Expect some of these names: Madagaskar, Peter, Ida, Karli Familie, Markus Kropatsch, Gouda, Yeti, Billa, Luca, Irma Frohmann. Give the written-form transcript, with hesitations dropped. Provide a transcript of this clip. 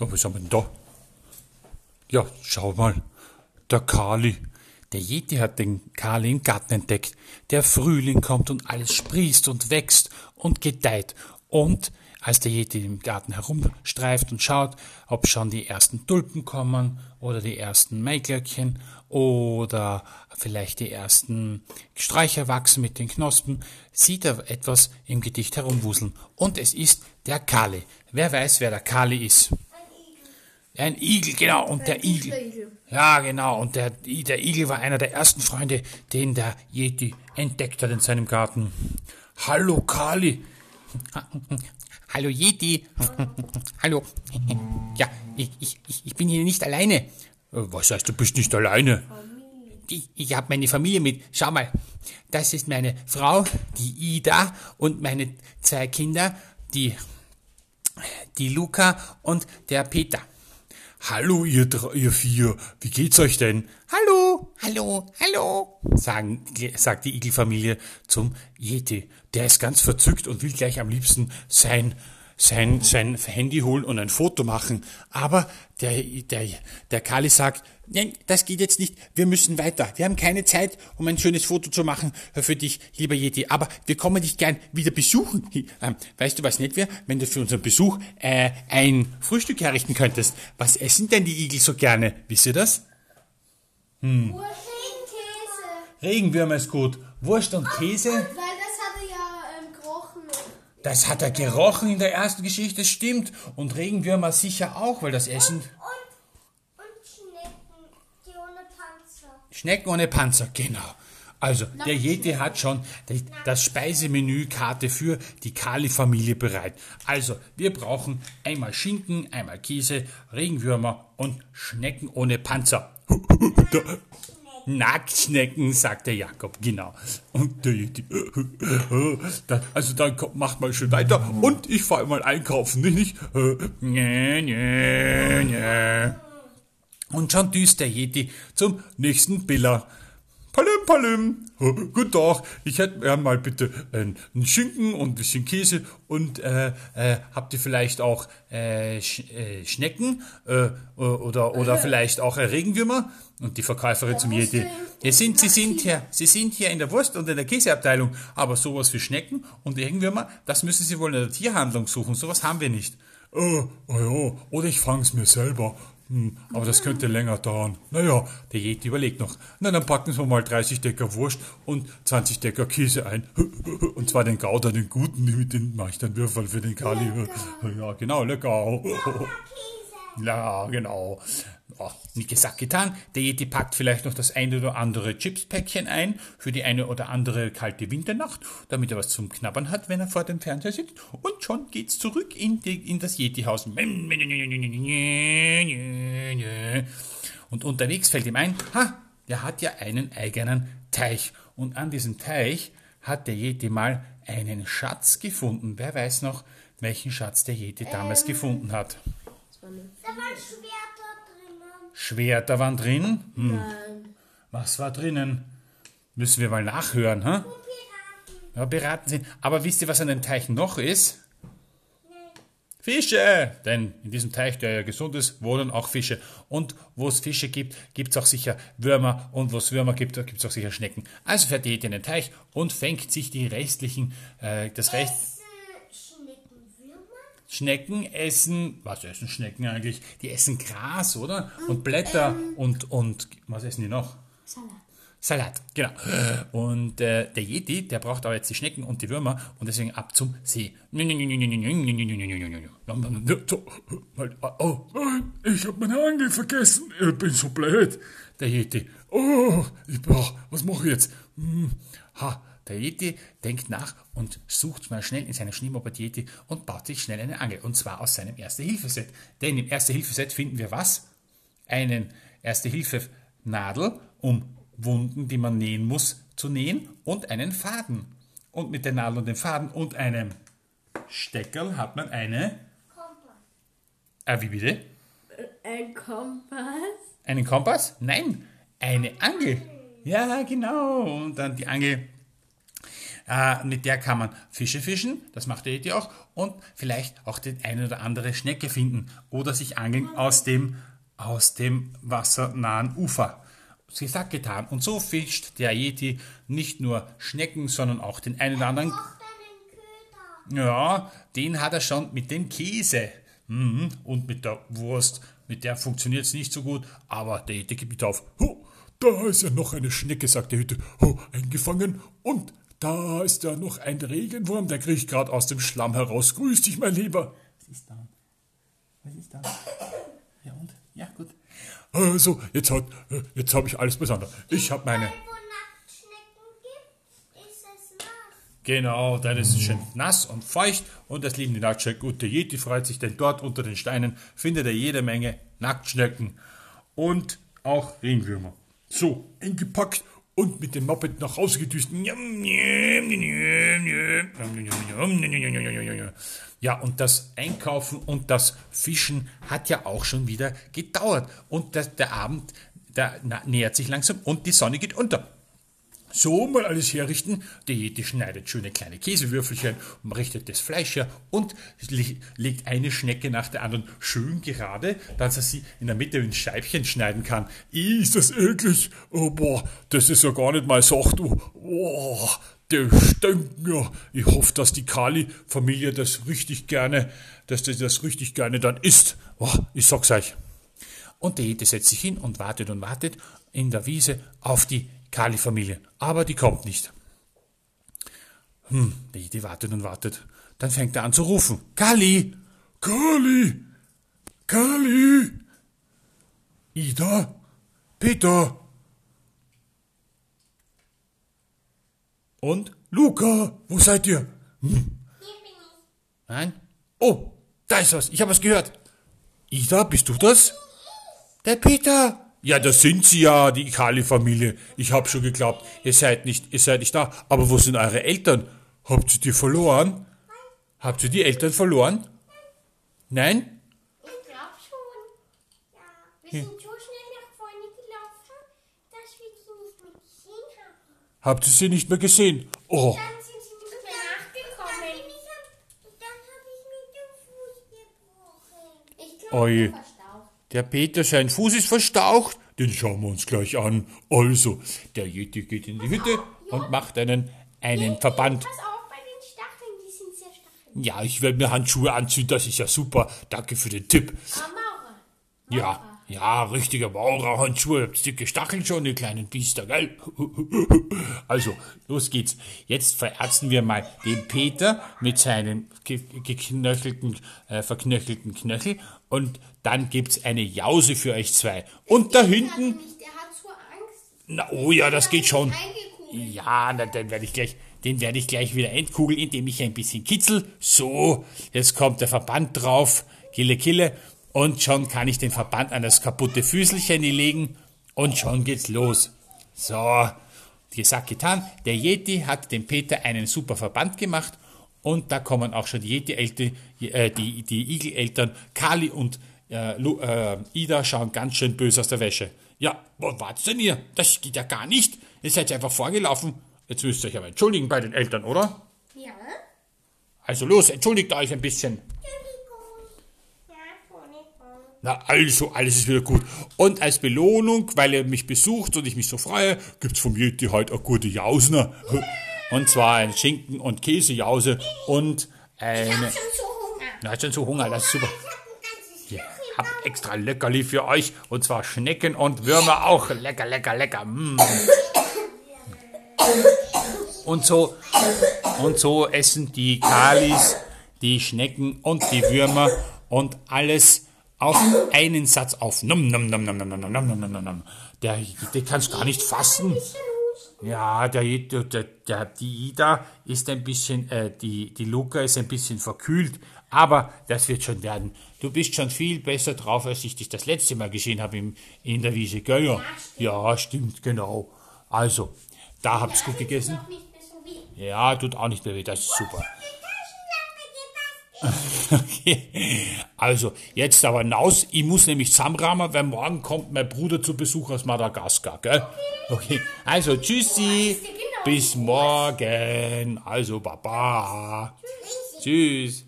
Ja, was haben wir denn da? Ja, schau mal, der Karli. Der Yeti hat den Karli im Garten entdeckt. Der Frühling kommt und alles sprießt und wächst und gedeiht. Und als der Yeti im Garten herumstreift und schaut, ob schon die ersten Tulpen kommen oder die ersten Maiglöckchen oder vielleicht die ersten Sträucher wachsen mit den Knospen, sieht er etwas im Gedicht herumwuseln. Und es ist der Karli. Wer weiß, wer der Karli ist? Ein Igel, genau, und der Igel. Ja, genau, und der Igel war einer der ersten Freunde, den der Yeti entdeckt hat in seinem Garten. Hallo, Karli. Hallo, Yeti. Hallo. Ja, ich bin hier nicht alleine. Was heißt, du bist nicht alleine? Ich habe meine Familie mit. Schau mal, das ist meine Frau, die Ida, und meine zwei Kinder, die Luca und der Peter. Hallo, ihr vier, wie geht's euch denn? Hallo, hallo, hallo, sagt die Igelfamilie zum Yeti. Der ist ganz verzückt und will gleich am liebsten sein Handy holen und ein Foto machen. Aber der Karli sagt, nein, das geht jetzt nicht, wir müssen weiter. Wir haben keine Zeit, um ein schönes Foto zu machen für dich, lieber Yeti. Aber wir kommen dich gern wieder besuchen. Weißt du, was nett wäre, wenn du für unseren Besuch ein Frühstück herrichten könntest? Was essen denn die Igel so gerne? Wisst ihr das? Wurst und Käse. Regenwürmer ist gut. Wurst und Käse. Weil das hat er ja gerochen. Das hat er gerochen in der ersten Geschichte, stimmt. Und Regenwürmer sicher auch, weil das Essen... Schnecken ohne Panzer, genau. Also, der Yeti hat schon das Speisemenükarte für die Karli-Familie bereit. Also, wir brauchen einmal Schinken, einmal Käse, Regenwürmer und Schnecken ohne Panzer. Nacktschnecken, sagt der Jakob, genau. Und der Yeti, also dann macht mal schön weiter und ich fahre mal einkaufen, nicht? Und schon düst der Yeti zum nächsten Billa. Palüm, palüm. Oh, guten Tag, ich hätte gern mal bitte einen Schinken und ein bisschen Käse und habt ihr vielleicht auch Schnecken oder vielleicht auch Regenwürmer? Und die Verkäuferin zum Yeti. Sie sind hier in der Wurst- und in der Käseabteilung, aber sowas wie Schnecken und Regenwürmer, das müssen Sie wohl in der Tierhandlung suchen, sowas haben wir nicht. Oh ja, oder ich fang's mir selber. Aber das könnte länger dauern. Naja, der Yeti überlegt noch. Na, dann packen wir mal 30 Decker Wurst und 20 Decker Käse ein. Und zwar den Gouda, den guten, mit dem mache ich dann Würfel für den Karli. Ja, genau, lecker. Ja, genau. Oh, wie gesagt, getan. Der Yeti packt vielleicht noch das eine oder andere Chipspäckchen ein für die eine oder andere kalte Winternacht, damit er was zum Knabbern hat, wenn er vor dem Fernseher sitzt. Und schon geht's zurück in das Yeti-Haus. Und unterwegs fällt ihm ein, der hat ja einen eigenen Teich. Und an diesem Teich hat der Yeti mal einen Schatz gefunden. Wer weiß noch, welchen Schatz der Yeti damals gefunden hat? Da waren Schwerter waren drin? Nein. Was war drinnen? Müssen wir mal nachhören, hä? Piraten. Ja, Piraten sind. Aber wisst ihr, was an dem Teich noch ist? Nee. Fische! Denn in diesem Teich, der ja gesund ist, wohnen auch Fische. Und wo es Fische gibt, gibt es auch sicher Würmer. Und wo es Würmer gibt, gibt es auch sicher Schnecken. Also fährt der Yeti in den Teich und fängt sich die restlichen, Schnecken essen, was essen Schnecken eigentlich? Die essen Gras, oder? Und Blätter und was essen die noch? Salat, genau. Und der Yeti, der braucht aber jetzt die Schnecken und die Würmer und deswegen ab zum See. Oh, ich hab meine Angel vergessen. Ich bin so blöd. Der Yeti, was mache ich jetzt? Der Yeti denkt nach und sucht mal schnell in seinem Schneemoped Yeti und baut sich schnell eine Angel. Und zwar aus seinem Erste-Hilfe-Set. Denn im Erste-Hilfe-Set finden wir was? Einen Erste-Hilfe-Nadel, um Wunden, die man nähen muss, zu nähen. Und einen Faden. Und mit der Nadel und dem Faden und einem Steckerl hat man einen Kompass. Wie bitte? Ein Kompass? Einen Kompass? Nein, eine Angel. Ja, genau. Und dann die Angel... Mit der kann man Fische fischen, das macht der Yeti auch, und vielleicht auch die eine oder andere Schnecke finden oder sich angeln aus dem wassernahen Ufer. Gesagt, getan. Und so fischt der Yeti nicht nur Schnecken, sondern auch den einen oder anderen. Ja, den hat er schon mit dem Käse und mit der Wurst. Mit der funktioniert es nicht so gut, aber der Yeti gibt auf. Oh, da ist ja noch eine Schnecke, sagt der Yeti. Oh, eingefangen. Und da ist ja noch ein Regenwurm, der kriecht gerade aus dem Schlamm heraus. Grüß dich, mein Lieber. Was ist da? Was ist da? Ja und? Ja, gut. Also, jetzt habe ich alles besonders. Ich habe meine... Genau, dann ist es schön nass und feucht und das lieben die Nacktschnecken. Und der Yeti freut sich, denn dort unter den Steinen findet er jede Menge Nacktschnecken und auch Regenwürmer. So, eingepackt und mit dem Moped nach Hause gedüst. Ja, und das Einkaufen und das Fischen hat ja auch schon wieder gedauert. Und der Abend, der nähert sich langsam und die Sonne geht unter. So mal alles herrichten. Der Yeti schneidet schöne kleine Käsewürfelchen, richtet das Fleisch her und legt eine Schnecke nach der anderen schön gerade, dass er sie in der Mitte in Scheibchen schneiden kann. Ist das eklig? Oh, boah, das ist ja gar nicht mal so. Oh, der stinkt ja. Ich hoffe, dass die Karli-Familie das richtig gerne dann isst. Oh, ich sag's euch. Und der Yeti setzt sich hin und wartet in der Wiese auf die Karli-Familie, aber die kommt nicht. Der Yeti wartet. Dann fängt er an zu rufen. Karli! Karli! Karli! Ida! Peter! Und? Luca! Wo seid ihr? Hier bin ich. Nein? Oh, da ist was. Ich habe was gehört. Ida, bist du das? Der Peter! Ja, das sind sie ja, die Karli-Familie. Ich hab schon geglaubt, ihr seid nicht da. Aber wo sind eure Eltern? Habt ihr die verloren? Habt ihr die Eltern verloren? Nein? Ich glaub schon. Ja, wir sind so schnell nach vorne gelaufen, dass wir sie nicht mehr gesehen haben. Habt ihr sie nicht mehr gesehen? Oh. Und dann sind sie nicht mehr nachgekommen. Und dann hab ich mir den Fuß gebrochen. Ich glaub, oje. Der Peter, sein Fuß ist verstaucht. Den schauen wir uns gleich an. Also, der Yeti geht in die Hütte und macht einen Verband. Pass auf bei den Stacheln, die sind sehr stachelig. Ja, ich werde mir Handschuhe anziehen, das ist ja super. Danke für den Tipp. Maurer. Ja, richtige Maurerhandschuhe. Habt ihr gestachelt schon, die kleinen Biester, gell? Also, los geht's. Jetzt verärzten wir mal den Peter mit seinen verknöchelten Knöchel. Und dann gibt's eine Jause für euch zwei. Und da hinten... Der hat so Angst. Na, oh ja, das geht schon. Ja, na, dann werde ich gleich wieder entkugeln, indem ich ein bisschen kitzel. So, jetzt kommt der Verband drauf. Kille. Und schon kann ich den Verband an das kaputte Füßelchen legen und schon geht's los. So, gesagt, getan. Der Yeti hat dem Peter einen super Verband gemacht und da kommen auch schon die Yeti-Eltern, die Igel-Eltern, Karli und Ida schauen ganz schön böse aus der Wäsche. Ja, was wart's denn hier? Das geht ja gar nicht. Ihr seid einfach vorgelaufen. Jetzt müsst ihr euch aber entschuldigen bei den Eltern, oder? Ja. Also los, entschuldigt euch ein bisschen. Na also, alles ist wieder gut. Und als Belohnung, weil ihr mich besucht und ich mich so freue, gibt's vom Yeti heute auch gute Jausner. Ja. Und zwar ein Schinken- und Käsejause und eine... Ich hab schon so Hunger. Na, hast schon so Hunger, das ist super. Ich hab extra Leckerli für euch. Und zwar Schnecken und Würmer auch. Lecker. Mm. Und so essen die Karlis die Schnecken und die Würmer und alles... auf einen Satz auf. Nom, nom, nom. Der kann's gar nicht fassen. Ja, die Ida ist ein bisschen, die Luca ist ein bisschen verkühlt. Aber das wird schon werden. Du bist schon viel besser drauf, als ich dich das letzte Mal gesehen habe in der Wiese. Gell? Ja, stimmt, genau. Also, da habt's gut gegessen. Ja, tut auch nicht mehr weh. Das ist super. Okay. Also, jetzt aber hinaus. Ich muss nämlich zusammenrahmen, weil morgen kommt mein Bruder zu Besuch aus Madagaskar, gell? Okay. Also, tschüssi. bis morgen. Also Baba. Tschüss.